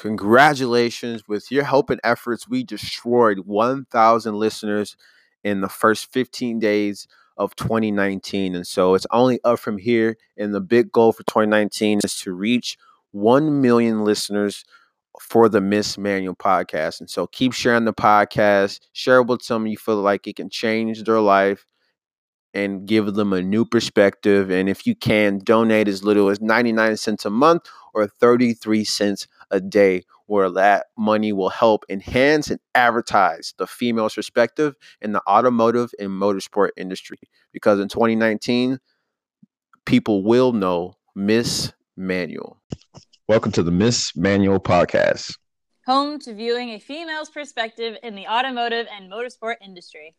Congratulations. With your help and efforts, we destroyed 1,000 listeners in the first 15 days of 2019. And so it's only up from here. And the big goal for 2019 is to reach 1 million listeners for the Miss Manual podcast. And so keep sharing the podcast, share with someone you feel like it can change their life and give them a new perspective. And if you can, donate as little as 99 cents a month or 33 cents a day, where that money will help enhance and advertise the female's perspective in the automotive and motorsport industry. Because in 2019, people will know Miss Manual. Welcome to the Miss Manual podcast, home to viewing a female's perspective in the automotive and motorsport industry.